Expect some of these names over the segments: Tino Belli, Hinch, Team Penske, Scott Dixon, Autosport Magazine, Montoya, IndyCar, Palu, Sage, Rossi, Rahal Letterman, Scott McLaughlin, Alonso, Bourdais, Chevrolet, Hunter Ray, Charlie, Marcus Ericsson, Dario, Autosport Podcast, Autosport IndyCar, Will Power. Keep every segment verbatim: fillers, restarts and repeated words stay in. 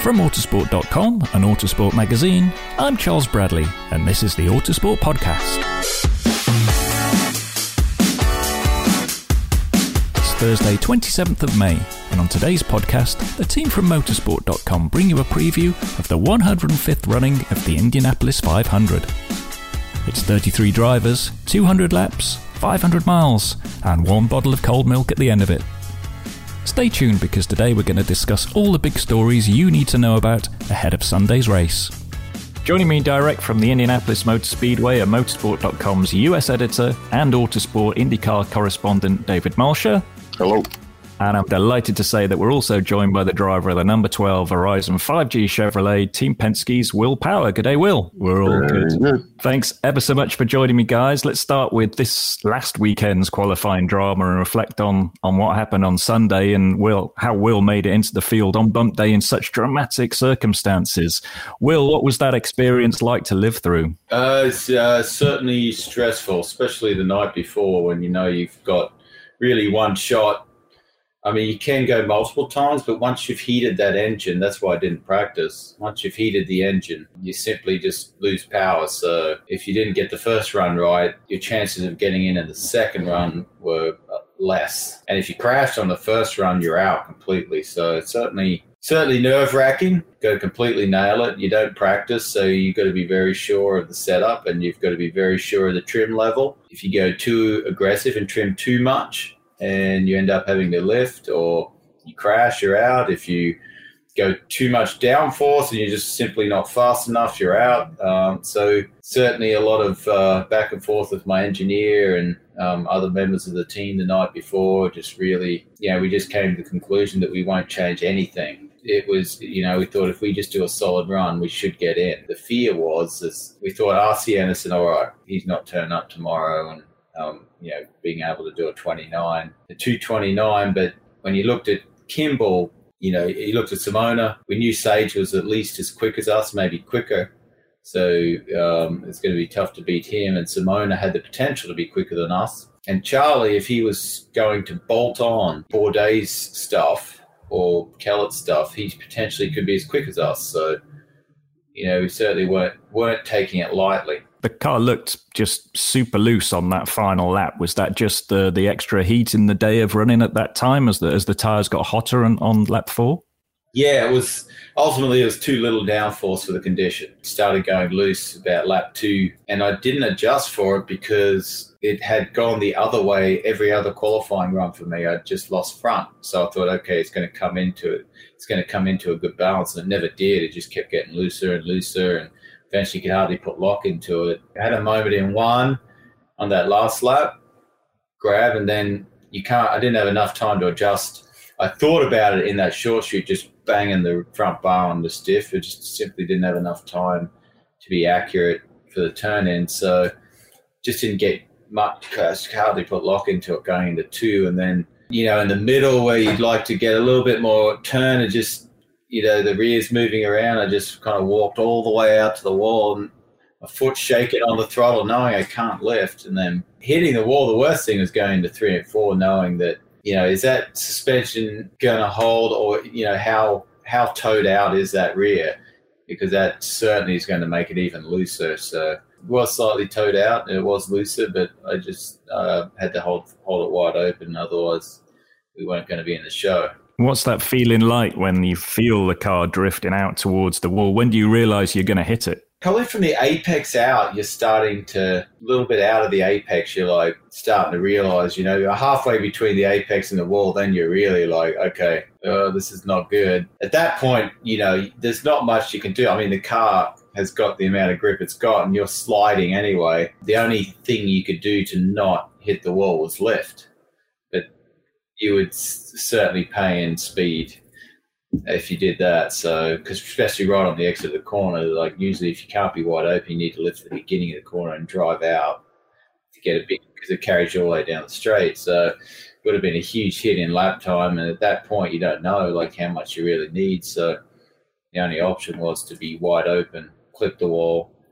From Autosport dot com and Autosport Magazine, I'm Charles Bradley, and this is the Autosport Podcast. It's Thursday, twenty-seventh of May, and on today's podcast, the team from Motorsport dot com bring you a preview of the one hundred fifth running of the Indianapolis five hundred. It's thirty-three drivers, two hundred laps, five hundred miles, and one bottle of cold milk at the end of it. Stay tuned, because today we're going to discuss all the big stories you need to know about ahead of Sunday's race. Joining me direct from the Indianapolis Motor Speedway are Motorsport dot com's U S editor and Autosport IndyCar correspondent David Malsher. Hello. And I'm delighted to say that we're also joined by the driver of the number twelve Verizon five G Chevrolet, Team Penske's Will Power. Good day, Will. We're all good. good. Thanks ever so much for joining me, guys. Let's start with this last weekend's qualifying drama and reflect on, on what happened on Sunday and Will, how Will made it into the field on bump day in such dramatic circumstances. Will, what was that experience like to live through? Uh, it's uh, certainly stressful, especially the night before when you know you've got really one shot. I mean, you can go multiple times, but once you've heated that engine, that's why I didn't practice. Once you've heated the engine, you simply just lose power. So if you didn't get the first run right, your chances of getting in in the second run were less. And if you crashed on the first run, you're out completely. So it's certainly, certainly nerve-wracking. Go completely nail it. You don't practice, so you've got to be very sure of the setup, and you've got to be very sure of the trim level. If you go too aggressive and trim too much, and you end up having to lift, or you crash, you're out. If you go too much downforce and you're just simply not fast enough, you're out. Um, so certainly a lot of uh, back and forth with my engineer and um, other members of the team the night before. Just really, you know, we just came to the conclusion that we won't change anything. It was, you know, we thought if we just do a solid run, we should get in. The fear was, is we thought R C Anderson, all right, he's not turning up tomorrow, and Um, you know, being able to do a twenty-nine, a two twenty-nine. But when you looked at Kimball, you know, you looked at Simona, we knew Sage was at least as quick as us, maybe quicker. So um, it's going to be tough to beat him. And Simona had the potential to be quicker than us. And Charlie, if he was going to bolt on Bourdais stuff or Kellett stuff, he potentially could be as quick as us. So, you know, we certainly weren't, weren't taking it lightly. The car looked just super loose on that final lap. Was that just the the extra heat in the day of running at that time as the as the tyres got hotter on, on lap four? Yeah, it was ultimately it was too little downforce for the condition. It started going loose about lap two, and I didn't adjust for it because it had gone the other way every other qualifying run for me. I just lost front, so I thought, okay, it's going to come into it. It's going to come into a good balance, and it never did. It just kept getting looser and looser, and eventually could hardly put lock into it. I had a moment in one on that last lap grab, and then you can't. I didn't have enough time to adjust. I thought about it in that short shoot, just banging the front bar on the stiff. It just simply didn't have enough time to be accurate for the turn in. So just didn't get much, hardly put lock into it going into two. And then, you know, in the middle where you'd like to get a little bit more turn and just, you know, the rear's moving around. I just kind of walked all the way out to the wall and my foot shaking on the throttle, knowing I can't lift. And then hitting the wall, the worst thing was going to three and four, knowing that, you know, is that suspension going to hold, or, you know, how how towed out is that rear? Because that certainly is going to make it even looser. So it was slightly towed out. It was looser, but I just uh, had to hold, hold it wide open. Otherwise, we weren't going to be in the show. What's that feeling like when you feel the car drifting out towards the wall? When do you realize you're going to hit it? Probably from the apex out, you're starting to, a little bit out of the apex, you're like starting to realize, you know, you're halfway between the apex and the wall, then you're really like, okay, oh, this is not good. At that point, you know, there's not much you can do. I mean, the car has got the amount of grip it's got and you're sliding anyway. The only thing you could do to not hit the wall was lift, but you would certainly pay in speed if you did that. So, because especially right on the exit of the corner, like usually if you can't be wide open, you need to lift at the beginning of the corner and drive out to get a bit, because it carries you all the way down the straight. So it would have been a huge hit in lap time. And at that point, you don't know like how much you really need. So the only option was to be wide open, clip the wall,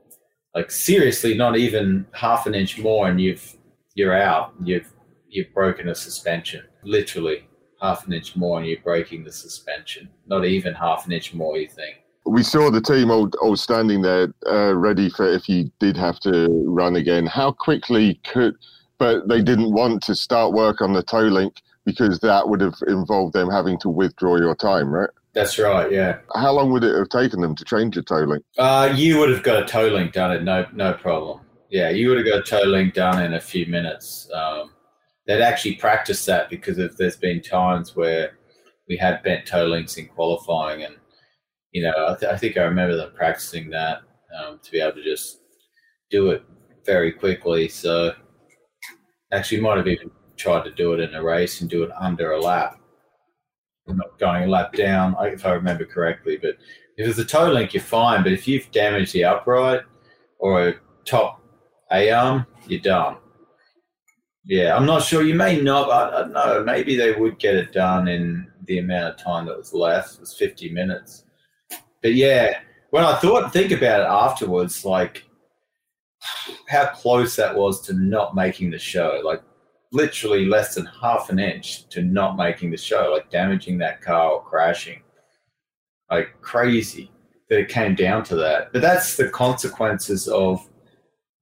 like seriously, not even half an inch more. And you've, you're out, you've, you've broken a suspension, literally. Half an inch more and you're breaking the suspension. Not even half an inch more, you think. We saw the team all, all standing there uh, ready for if you did have to run again. How quickly could... But they didn't want to start work on the toe link because that would have involved them having to withdraw your time, right? That's right, yeah. How long would it have taken them to change your toe link? Uh, you would have got a toe link done, at no no problem. Yeah, you would have got a toe link done in a few minutes. Um They'd actually practiced that because if there's been times where we had bent toe links in qualifying, and you know, I, th- I think I remember them practicing that um, to be able to just do it very quickly. So actually, might have even tried to do it in a race and do it under a lap, not going a lap down, if I remember correctly. But if it's a toe link, you're fine. But if you've damaged the upright or a top A arm, you're done. Yeah, I'm not sure. You may not. I don't know. Maybe they would get it done in the amount of time that was left. It was fifty minutes. But yeah, when I thought, think about it afterwards, like how close that was to not making the show. Like literally less than half an inch to not making the show, like damaging that car or crashing. Like crazy that it came down to that. But that's the consequences of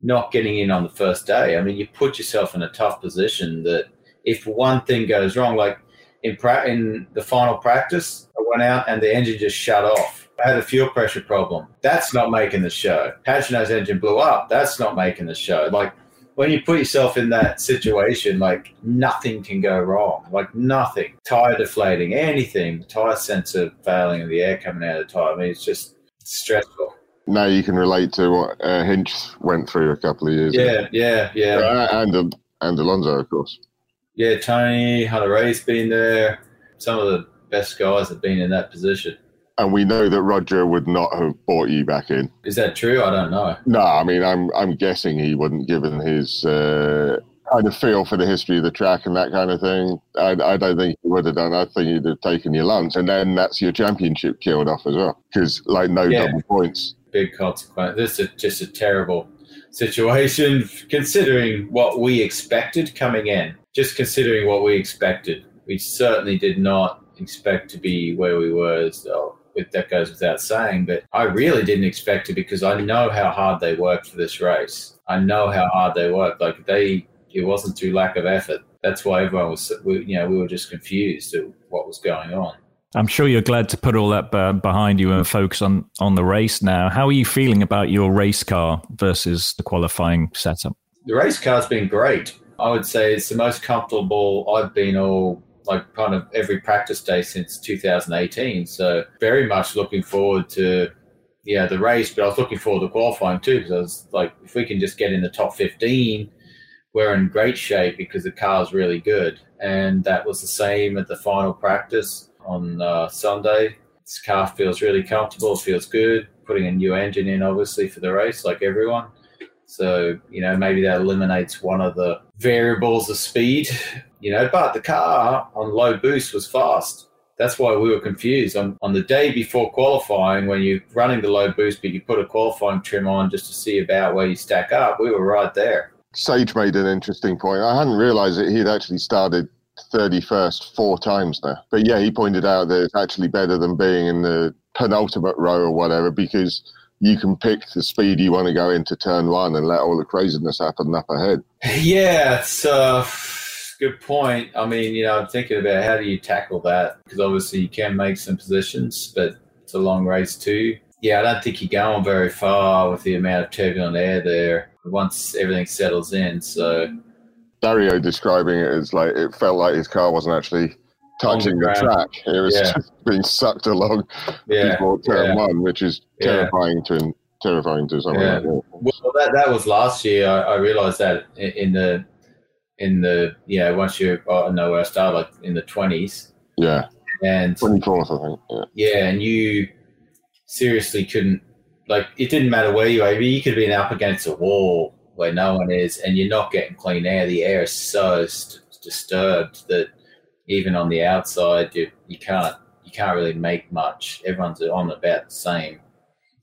not getting in on the first day. I mean, you put yourself in a tough position that if one thing goes wrong, like in, pra- in the final practice, I went out and the engine just shut off. I had a fuel pressure problem. That's not making the show. Paginot's engine blew up. That's not making the show. Like when you put yourself in that situation, like nothing can go wrong, like nothing. Tire deflating, anything, the tire sensor failing and the air coming out of the tire. I mean, it's just stressful. Now you can relate to what uh, Hinch went through a couple of years yeah, ago. Yeah, yeah, yeah. And, and and Alonso, of course. Yeah, Tony, Hunter Ray's been there. Some of the best guys have been in that position. And we know that Roger would not have bought you back in. Is that true? I don't know. No, I mean, I'm I'm guessing he wouldn't, given his uh, kind of feel for the history of the track and that kind of thing. I, I don't think he would have done. I think he'd have taken your lunch. And then that's your championship killed off as well. Because, like, no yeah. double points. Big consequence. This is just a terrible situation considering what we expected coming in. Just considering what we expected. We certainly did not expect to be where we were. So that goes without saying, but I really didn't expect it because I know how hard they worked for this race. I know how hard they worked. Like they, it wasn't through lack of effort. That's why everyone was, you know, we were just confused at what was going on. I'm sure you're glad to put all that b- behind you and focus on, on the race now. How are you feeling about your race car versus the qualifying setup? The race car's been great. I would say it's the most comfortable I've been all, like kind of every practice day since two thousand eighteen. So very much looking forward to, yeah, the race, but I was looking forward to qualifying too, because I was like, if we can just get in the top fifteen, we're in great shape because the car's really good. And that was the same at the final practice on uh, Sunday. This car feels really comfortable, feels good, putting a new engine in, obviously, for the race, like everyone. So, you know, maybe that eliminates one of the variables of speed, you know, but the car on low boost was fast. That's why we were confused. On, on the day before qualifying, when you're running the low boost, but you put a qualifying trim on just to see about where you stack up, we were right there. Sage made an interesting point. I hadn't realised that he'd actually started thirty-first four times now. But yeah, he pointed out that it's actually better than being in the penultimate row or whatever, because you can pick the speed you want to go into turn one and let all the craziness happen up ahead. Yeah, it's a good point. I mean, you know, I'm thinking about how do you tackle that? Because obviously you can make some positions, but it's a long race too. Yeah, I don't think you're going very far with the amount of turbulent air there once everything settles in. So Dario describing it as like it felt like his car wasn't actually touching the track. It was yeah. just being sucked along yeah. before turn yeah. one, which is terrifying yeah. to terrifying to someone. Yeah. Like that. Well, that that was last year. I, I realised that in the in the yeah once you I don't know where I started, like in the twenties. Yeah, and twenty fourth, I think. Yeah. yeah, and you seriously couldn't, like, it didn't matter where you were. You could have been up against a wall where no one is, and you're not getting clean air. The air is so st- disturbed that even on the outside, you you can't you can't really make much. Everyone's on about the same.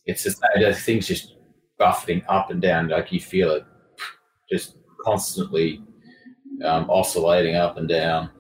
It's the same. The things just buffeting up and down, like you feel it, just constantly um, oscillating up and down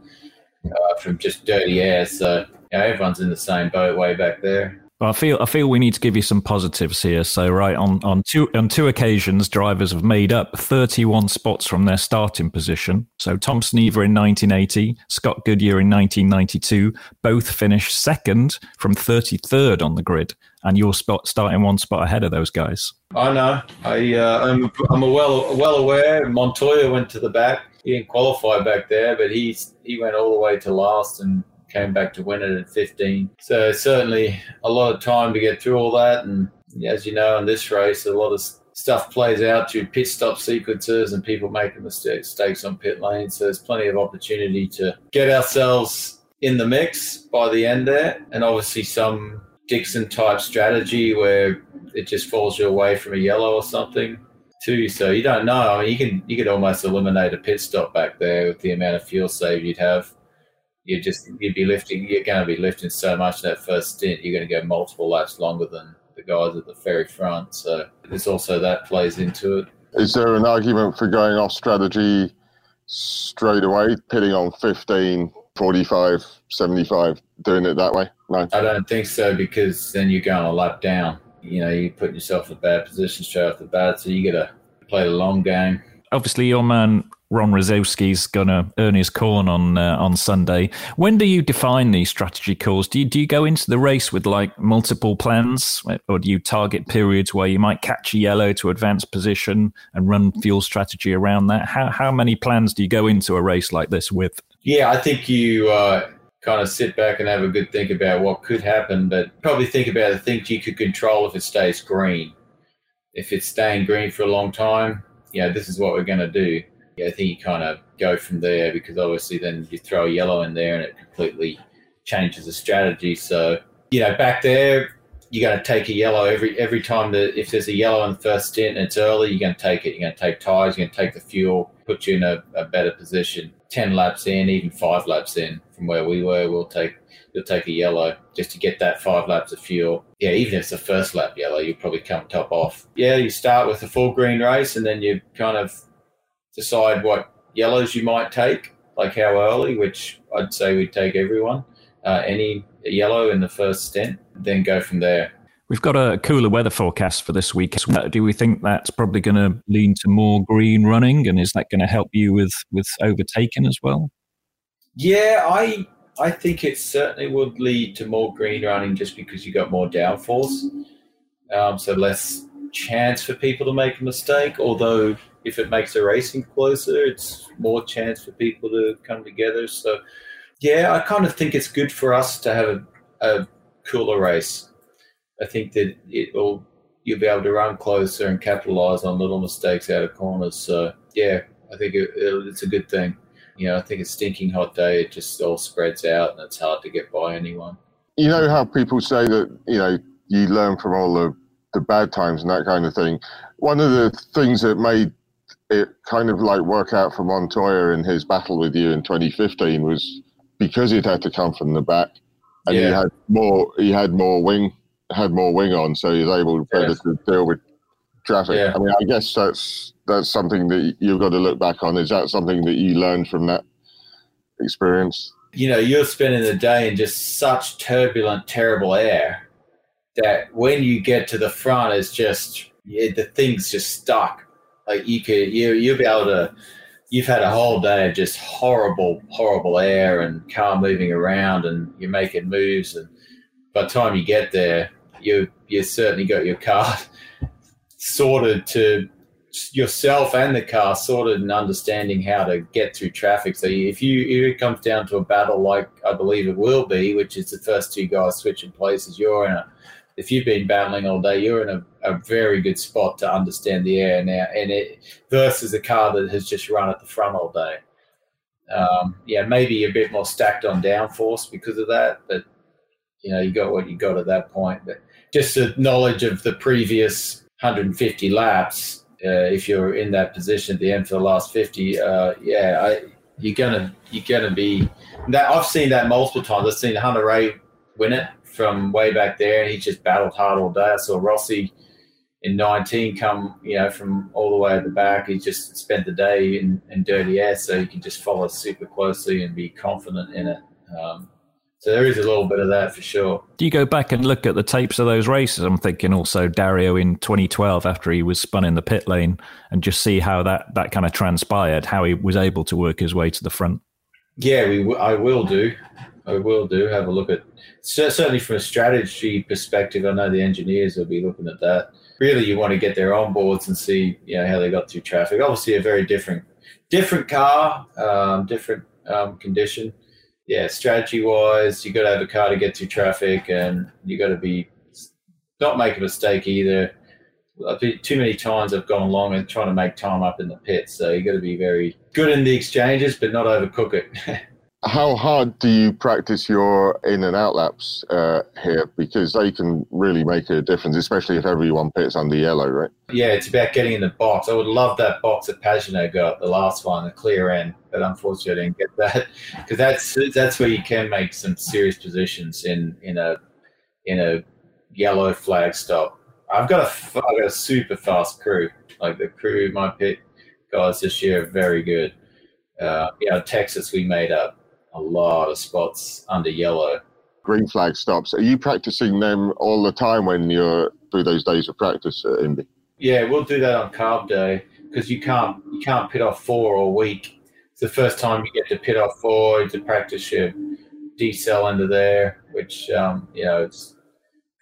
uh, from just dirty air. So you know, everyone's in the same boat way back there. Well, I feel I feel we need to give you some positives here. So, right, on, on two on two occasions, drivers have made up thirty-one spots from their starting position. So, Tom Sneaver in nineteen eighty, Scott Goodyear in nineteen ninety-two, both finished second from thirty-third on the grid, and you're spot, starting one spot ahead of those guys. I know. I, uh, I'm I'm a well well aware. Montoya went to the back. He didn't qualify back there, but he's he went all the way to last and came back to win it at fifteen. So certainly a lot of time to get through all that. And as you know, in this race, a lot of stuff plays out through pit stop sequences and people making mistakes on pit lane. So there's plenty of opportunity to get ourselves in the mix by the end there. And obviously some Dixon type strategy where it just falls you away from a yellow or something too. So you don't know. I mean, you can, you could almost eliminate a pit stop back there with the amount of fuel save you'd have. You just you'd be lifting. You're going to be lifting so much that first stint. You're going to go multiple laps longer than the guys at the very front. So there's also that plays into it. Is there an argument for going off strategy straight away, pitting on fifteen, forty-five, seventy-five, doing it that way? No, I don't think so, because then you're going a lap down. You know, you're putting yourself in a bad position straight off the bat. So you got to play the long game. Obviously, your man Ron Rosowski's going to earn his corn on uh, on Sunday. When do you define these strategy calls? Do you, do you go into the race with like multiple plans, or do you target periods where you might catch a yellow to advance position and run fuel strategy around that? How how many plans do you go into a race like this with? Yeah, I think you uh, kind of sit back and have a good think about what could happen, but probably think about the things you could control if it stays green. If it's staying green for a long time, yeah, this is what we're going to do. Yeah, I think you kind of go from there, because obviously then you throw yellow in there and it completely changes the strategy. So, you know, back there, you're going to take a yellow every every time. That if there's a yellow in the first stint and it's early, you're going to take it. You're going to take tires, you're going to take the fuel, put you in a, a better position. Ten laps in, even five laps in from where we were, we'll take you'll take a yellow just to get that five laps of fuel. Yeah, even if it's a first lap yellow, you'll probably come top off. Yeah, you start with a full green race and then you kind of decide what yellows you might take, like how early, which I'd say we'd take everyone, uh, any yellow in the first stint, then go from there. We've got a cooler weather forecast for this week. Do we think that's probably going to lean to more green running, and is that going to help you with, with overtaking as well? Yeah, I I think it certainly would lead to more green running just because you got more downforce, um, so less chance for people to make a mistake. Although if it makes the racing closer, it's more chance for people to come together. So, yeah, I kind of think it's good for us to have a, a cooler race. I think that it will you'll be able to run closer and capitalize on little mistakes out of corners. So, yeah, I think it, it, it's a good thing. You know, I think a stinking hot day, it just all spreads out and it's hard to get by anyone. You know how people say that, you know, you learn from all the, the bad times and that kind of thing. One of the things that made it kind of like work out for Montoya in his battle with you in twenty fifteen was because he'd had to come from the back and yeah. he had more, he had more wing, had more wing on, so he was able to better yes. to deal with traffic. Yeah. I mean, I guess that's that's something that you've got to look back on. Is that something that you learned from that experience? You know, you're spending the day in just such turbulent, terrible air that when you get to the front, it's just it, the thing's just stuck. Like you could, you you'll be able to. You've had a whole day of just horrible, horrible air and car moving around, and you're making moves. And by the time you get there, you you certainly got your car sorted to yourself and the car sorted and understanding how to get through traffic. So if you if it comes down to a battle like I believe it will be, which is the first two guys switching places, you're in a if you've been battling all day, you're in a, a very good spot to understand the air now and it versus a car that has just run at the front all day. Um, yeah, maybe a bit more stacked on downforce because of that, but you know, you got what you got at that point. But just the knowledge of the previous one hundred fifty laps, uh, if you're in that position at the end for the last fifty, uh, yeah, I, you're gonna you're gonna be. That I've seen that multiple times. I've seen Hunter Ray win it from way back there, and he just battled hard all day. I saw Rossi in nineteen come, you know, from all the way at the back. He just spent the day in, in dirty air, so he can just follow super closely and be confident in it. Um, So there is a little bit of that for sure. Do you go back and look at the tapes of those races? I'm thinking also Dario in twenty twelve after he was spun in the pit lane and just see how that, that kind of transpired, how he was able to work his way to the front. Yeah, we. I will do. I will do. Have a look at certainly from a strategy perspective. I know the engineers will be looking at that. Really, you want to get their onboards and see you know how they got through traffic. Obviously, a very different, different car, um, different um, condition. Yeah, strategy-wise, you got to have a car to get through traffic, and you got to be not make a mistake either. Too many times I've gone long and trying to make time up in the pits, so you got to be very good in the exchanges, but not overcook it. How hard do you practice your in and out laps uh, here? Because they can really make a difference, especially if everyone pits under yellow, right? Yeah, it's about getting in the box. I would love that box that Paginot got, the last one, the clear end, but unfortunately I didn't get that because that's that's where you can make some serious positions in, in a in a yellow flag stop. I've got a I've got a super fast crew. Like the crew, my pit guys this year are very good. Uh, you know, Texas we made up a lot of spots under yellow. Green flag stops. Are you practicing them all the time when you're through those days of practice at Indy? Yeah, we'll do that on carb day because you can't you can't pit off four all week. It's the first time you get to pit off four to practice your decel under there, which um, you know it's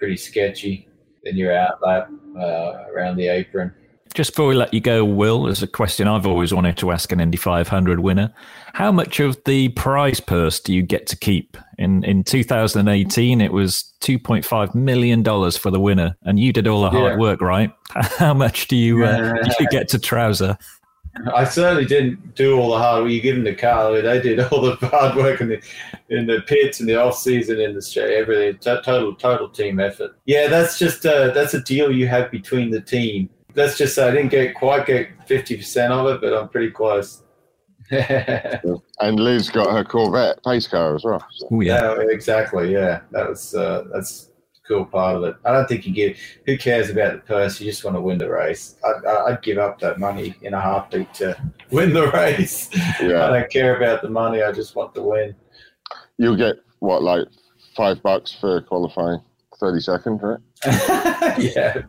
pretty sketchy. Then you're out lap uh, around the apron. Just before we let you go, Will, there's a question I've always wanted to ask an Indy five hundred winner. How much of the prize purse do you get to keep? In in two thousand eighteen, it was two point five million dollars for the winner, and you did all the hard yeah. work, right? How much do you uh, do you get to trouser? I certainly didn't do all the hard work. You give them the car. They did all the hard work in the in the pits and the off season in the straight, everything. T- total total team effort. Yeah, that's just uh, that's a deal you have between the team. Let's just say I didn't get quite get fifty percent of it, but I'm pretty close. And Liv's got her Corvette pace car as well. So. Oh, yeah. No, exactly, yeah. That was, uh, that's a cool part of it. I don't think you give – who cares about the purse? You just want to win the race. I, I, I'd give up that money in a heartbeat to win the race. Yeah. I don't care about the money. I just want to win. You'll get, what, like five bucks for qualifying? thirty seconds, right? Yeah,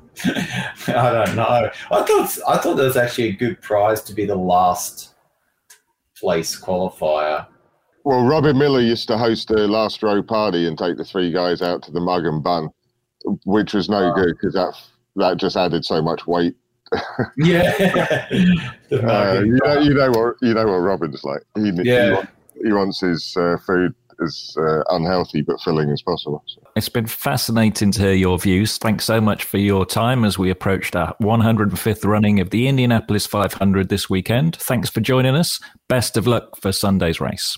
I don't know. I thought I thought there was actually a good prize to be the last place qualifier. Well, Robbie Miller used to host a last row party and take the three guys out to the mug and bun, which was no wow. good because that that just added so much weight. yeah, uh, you, know, you know what you know what Robin's like. He, yeah. he, wants, he wants his uh, food as uh, unhealthy but filling as possible. So. It's been fascinating to hear your views. Thanks so much for your time as we approached our one hundred fifth running of the Indianapolis five hundred this weekend. Thanks for joining us. Best of luck for Sunday's race.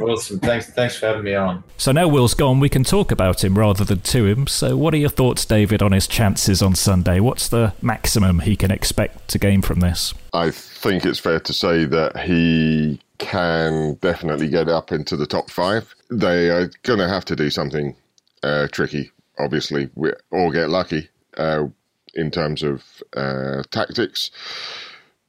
Awesome. Thanks, thanks for having me on. So now Will's gone, we can talk about him rather than to him. So what are your thoughts, David, on his chances on Sunday? What's the maximum he can expect to gain from this? I think it's fair to say that he can definitely get up into the top five. They are going to have to do something uh, tricky, obviously, or get lucky uh, in terms of uh, tactics.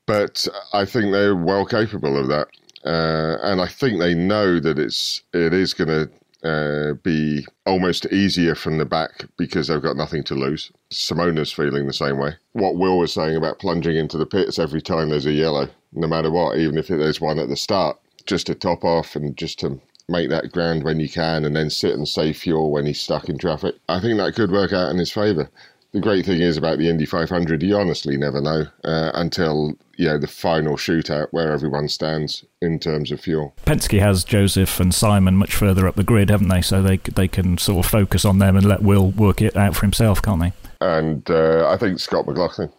But I think they're well capable of that. Uh, and I think they know that it's it is going to uh, be almost easier from the back because they've got nothing to lose. Simona's feeling the same way. What Will was saying about plunging into the pits every time there's a yellow, no matter what, even if there's one at the start, just to top off and just to make that ground when you can and then sit and save fuel when he's stuck in traffic. I think that could work out in his favour. The great thing is about the Indy five hundred, you honestly never know uh, until you know the final shootout where everyone stands in terms of fuel. Penske has Joseph and Simon much further up the grid, haven't they? So they they can sort of focus on them and let Will work it out for himself, can't they? And uh, I think Scott McLaughlin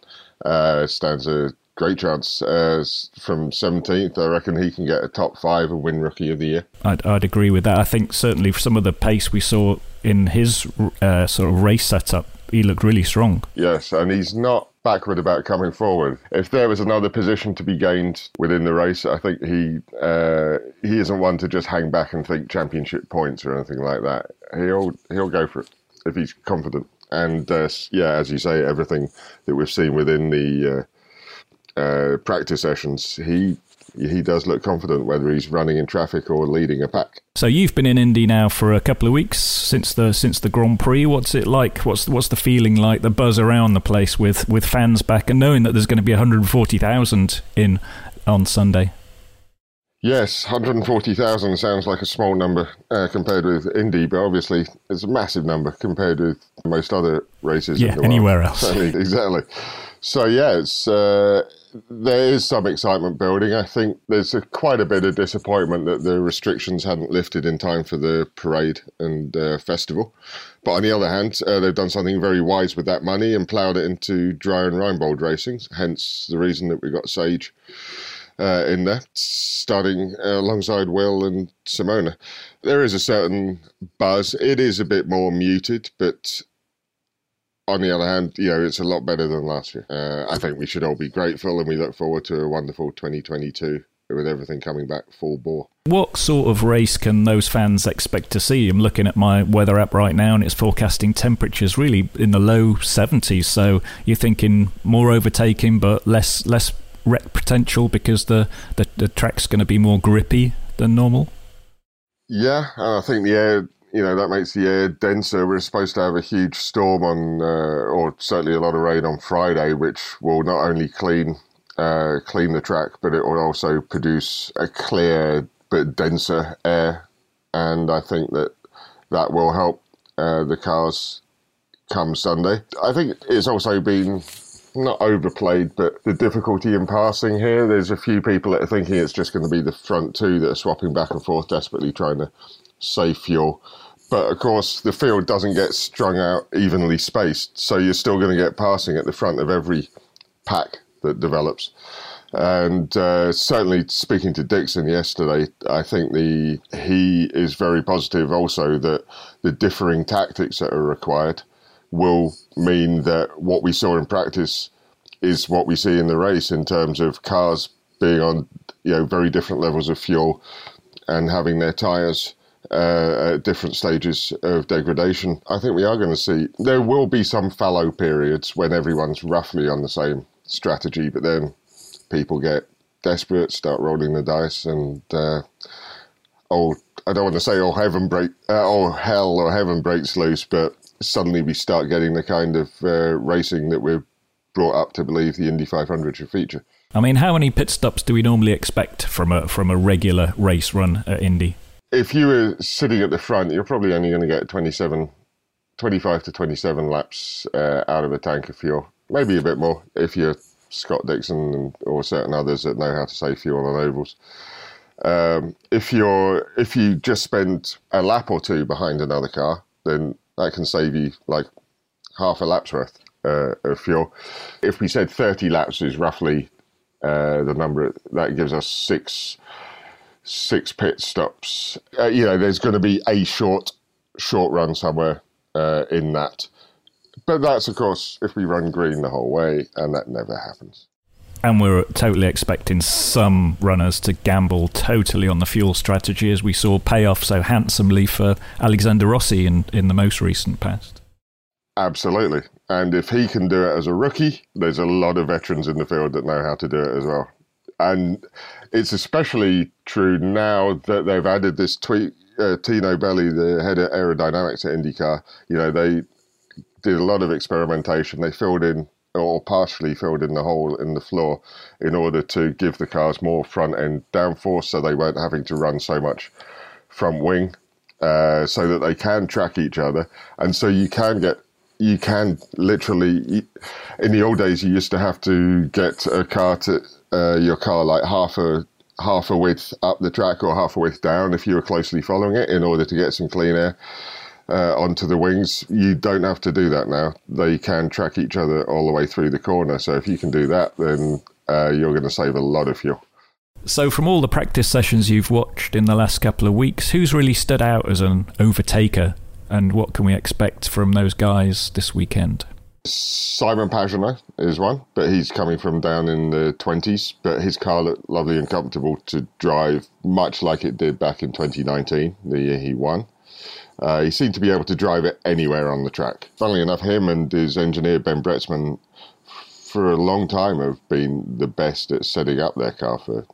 uh, stands a great chance uh, from seventeenth. I reckon he can get a top five and win Rookie of the Year. I'd, I'd agree with that. I think certainly some of the pace we saw in his uh, sort of race setup, he looked really strong. Yes, and he's not backward about coming forward. If there was another position to be gained within the race, I think he uh, he isn't one to just hang back and think championship points or anything like that. He'll he'll go for it if he's confident. And uh, yeah, as you say, everything that we've seen within the uh, uh, practice sessions, he. He does look confident, whether he's running in traffic or leading a pack. So you've been in Indy now for a couple of weeks since the since the Grand Prix. What's it like? What's what's the feeling like? The buzz around the place with, with fans back and knowing that there's going to be one hundred forty thousand in on Sunday. Yes, one hundred forty thousand sounds like a small number uh, compared with Indy, but obviously it's a massive number compared with most other races. Yeah, in the anywhere world. Else. Certainly, exactly. So yeah, it's. Uh, There is some excitement building. I think there's a, quite a bit of disappointment that the restrictions hadn't lifted in time for the parade and uh, festival. But on the other hand, uh, they've done something very wise with that money and ploughed it into Dry and Reinbold racing, hence the reason that we got Sage uh, in there, starting uh, alongside Will and Simona. There is a certain buzz. It is a bit more muted, but... on the other hand, you know, it's a lot better than last year. Uh, I think we should all be grateful and we look forward to a wonderful twenty twenty-two with everything coming back full bore. What sort of race can those fans expect to see? I'm looking at my weather app right now and it's forecasting temperatures really in the low seventies. So you're thinking more overtaking but less less wreck potential because the, the, the track's going to be more grippy than normal? Yeah, and I think the air... You know, that makes the air denser. We're supposed to have a huge storm on, uh, or certainly a lot of rain on Friday, which will not only clean uh, clean the track, but it will also produce a clear but denser air. And I think that that will help uh, the cars come Sunday. I think it's also been not overplayed, but the difficulty in passing here, there's a few people that are thinking it's just going to be the front two that are swapping back and forth, desperately trying to save fuel. But of course, the field doesn't get strung out evenly spaced, so you're still going to get passing at the front of every pack that develops. And uh, certainly, speaking to Dixon yesterday, I think the he is very positive also that the differing tactics that are required will mean that what we saw in practice is what we see in the race in terms of cars being on, you know, very different levels of fuel. and having their tyres uh, at different stages of degradation. I think we are going to see, there will be some fallow periods when everyone's roughly on the same strategy, but then people get desperate, start rolling the dice, and uh, oh, I don't want to say oh heaven break, uh, oh hell or heaven breaks loose, but suddenly we start getting the kind of uh, racing that we're brought up to believe the Indy five hundred should feature. I mean, how many pit stops do we normally expect from a from a regular race run at Indy? If you were sitting at the front, you're probably only going to get twenty-seven, twenty-five to twenty-seven laps uh, out of a tank of fuel, maybe a bit more if you're Scott Dixon and or certain others that know how to save fuel on ovals. Um, if you're if you just spend a lap or two behind another car, then that can save you like half a lap's worth uh, of fuel. If we said thirty laps is roughly uh, the number, that gives us six six pit stops. Uh, you know, there's going to be a short short run somewhere uh, in that. But that's, of course, if we run green the whole way, and that never happens. And we're totally expecting some runners to gamble totally on the fuel strategy, as we saw pay off so handsomely for Alexander Rossi in, in the most recent past. Absolutely. And if he can do it as a rookie, there's a lot of veterans in the field that know how to do it as well. And it's especially true now that they've added this tweet. Uh, Tino Belli, the head of aerodynamics at IndyCar, you know, they did a lot of experimentation. They filled in, or partially filled in, the hole in the floor in order to give the cars more front-end downforce, so they weren't having to run so much front wing, uh, so that they can track each other. And so you can get, you can literally, in the old days, you used to have to get a car to, uh, your car like half a, half a width up the track or half a width down if you were closely following it in order to get some clean air Uh, onto the wings. You don't have to do that now. They can track each other all the way through the corner. So if you can do that, then uh, you're going to save a lot of fuel. So from all the practice sessions you've watched in the last couple of weeks, who's really stood out as an overtaker, and what can we expect from those guys this weekend? Simon Paginot is one, but he's coming from down in the twenties, but his car looked lovely and comfortable to drive, much like it did back in twenty nineteen, the year he won. Uh, he seemed to be able to drive it anywhere on the track. Funnily enough, him and his engineer, Ben Bretzman, for a long time have been the best at setting up their car for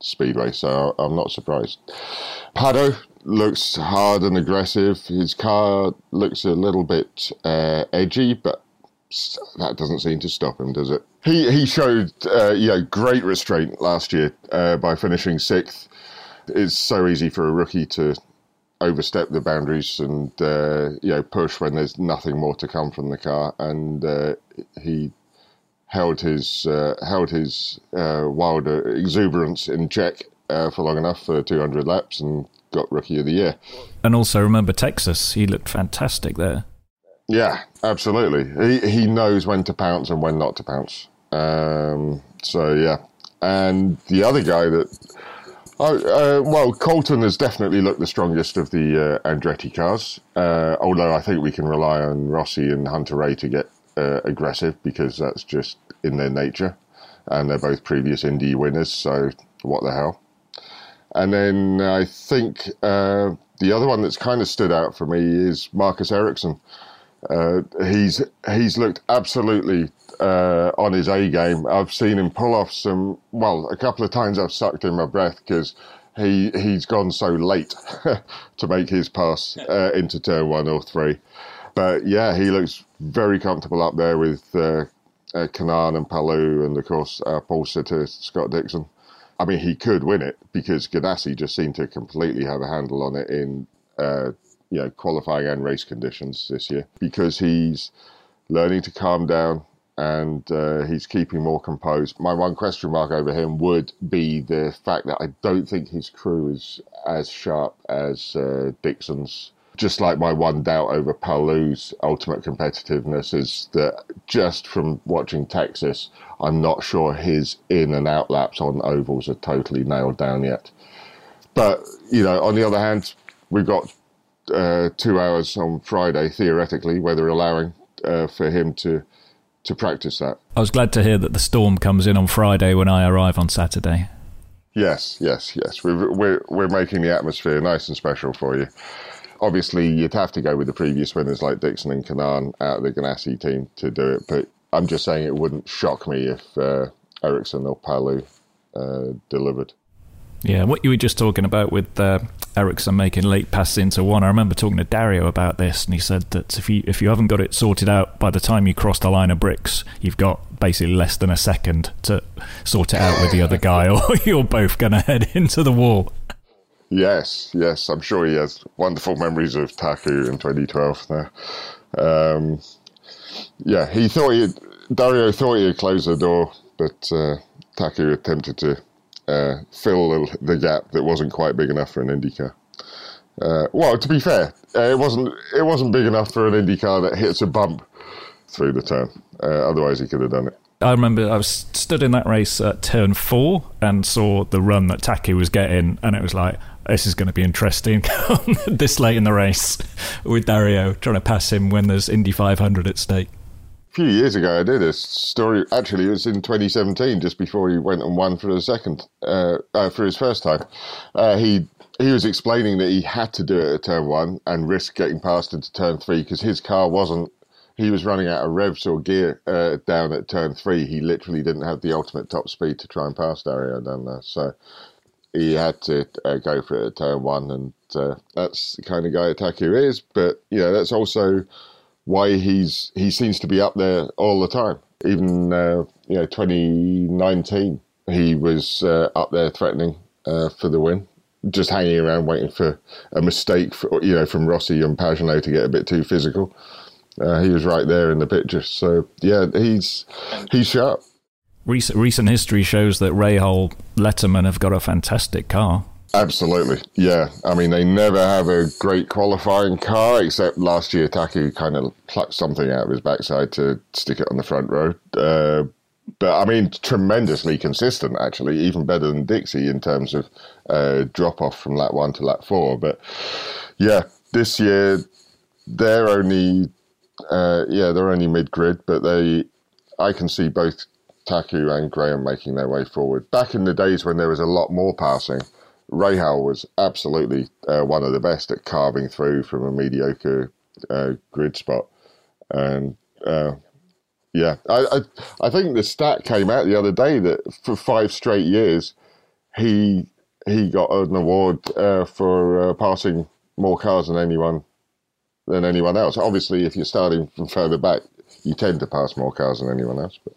Speedway, so I'm not surprised. Pato looks hard and aggressive. His car looks a little bit uh, edgy, but that doesn't seem to stop him, does it? He he showed uh, you know, great restraint last year uh, by finishing sixth. It's so easy for a rookie to overstep the boundaries and uh, you know, push when there's nothing more to come from the car, and uh, he held his uh, held his uh, wild exuberance in check uh, for long enough for two hundred laps and got Rookie of the Year. And also remember Texas, he looked fantastic there. Yeah, absolutely. He he knows when to pounce and when not to pounce. Um, so yeah, and the other guy that. Oh, uh, well, Colton has definitely looked the strongest of the uh, Andretti cars, uh, although I think we can rely on Rossi and Hunter Ray to get uh, aggressive, because that's just in their nature, and they're both previous Indy winners, so what the hell. And then I think uh, the other one that's kind of stood out for me is Marcus Ericsson. Uh, he's he's looked absolutely uh, on his A game. I've seen him pull off some. Well, a couple of times I've sucked in my breath because he he's gone so late to make his pass uh, into turn one or three. But yeah, he looks very comfortable up there with uh, uh, Kanaan and Palu, and of course uh, Pulser to Scott Dixon. I mean, he could win it because Ganassi just seemed to completely have a handle on it in. Uh, you know, qualifying and race conditions this year, because he's learning to calm down and uh, he's keeping more composed. My one question mark over him would be the fact that I don't think his crew is as sharp as uh, Dixon's. Just like my one doubt over Palu's ultimate competitiveness is that just from watching Texas, I'm not sure his in and out laps on ovals are totally nailed down yet. But, you know, on the other hand, we've got Uh, two hours on Friday, theoretically, where they're allowing uh, for him to to practice that. I was glad to hear that the storm comes in on Friday when I arrive on Saturday. Yes, yes, yes. We're, we're, we're making the atmosphere nice and special for you. Obviously, you'd have to go with the previous winners like Dixon and Kanan out of the Ganassi team to do it, but I'm just saying it wouldn't shock me if uh, Ericsson or Palu uh, delivered. Yeah, what you were just talking about with uh, Ericsson making late passes into one, I remember talking to Dario about this, and he said that if you if you haven't got it sorted out by the time you cross the line of bricks, you've got basically less than a second to sort it out with the other guy, or you're both going to head into the wall. Yes, yes, I'm sure he has wonderful memories of Taku in twenty twelve now. Um, yeah, he thought he had, Dario thought he had closed the door, but uh, Taku attempted to uh, fill the gap that wasn't quite big enough for an IndyCar. Uh, well, to be fair, uh, it wasn't it wasn't big enough for an IndyCar that hits a bump through the turn. Uh, otherwise, he could have done it. I remember I was stood in that race at turn four and saw the run that Taku was getting, and it was like, this is going to be interesting this late in the race with Dario trying to pass him when there's Indy five hundred at stake. A few years ago I did a story, actually it was in twenty seventeen, just before he went and won for a second, uh, uh, for his first time. Uh, he he was explaining that he had to do it at turn one and risk getting passed into turn three because his car wasn't, he was running out of revs or gear uh, down at turn three. He literally didn't have the ultimate top speed to try and pass Dario down there. So he had to uh, go for it at turn one, and uh, that's the kind of guy Taku is. But, you know, that's also why he's he seems to be up there all the time. Even, uh, you know, twenty nineteen, he was uh, up there threatening uh, for the win. Just hanging around waiting for a mistake, for, you know, from Rossi and Paginot to get a bit too physical. Uh, he was right there in the picture. So, yeah, he's he's sharp. Recent, recent history shows that Rahal Letterman have got a fantastic car. Absolutely, yeah. I mean, they never have a great qualifying car, except last year Taku kind of plucked something out of his backside to stick it on the front row. Uh, but, I mean, tremendously consistent, actually, even better than Dixie in terms of uh, drop-off from lap one to lap four. But, yeah, this year they're only... Uh, yeah, they're only mid-grid, but they, I can see both Taku and Graham making their way forward. Back in the days when there was a lot more passing, Rahal was absolutely uh, one of the best at carving through from a mediocre uh, grid spot. And uh, yeah, I, I I think the stat came out the other day that for five straight years, he he got an award uh, for uh, passing more cars than anyone. than anyone else. Obviously, if you're starting from further back, you tend to pass more cars than anyone else. But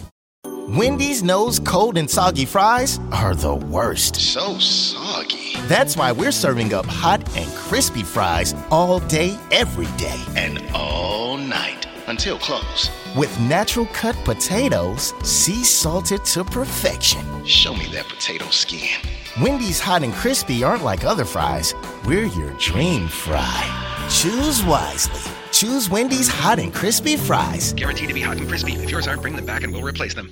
Wendy's knows cold and soggy fries are the worst. So soggy. That's why we're serving up hot and crispy fries all day, every day. And all night until close. With natural cut potatoes, sea salted to perfection. Show me that potato skin. Wendy's hot and crispy aren't like other fries. We're your dream fry. Choose wisely. Choose Wendy's hot and crispy fries. Guaranteed to be hot and crispy. If yours aren't, bring them back and we'll replace them.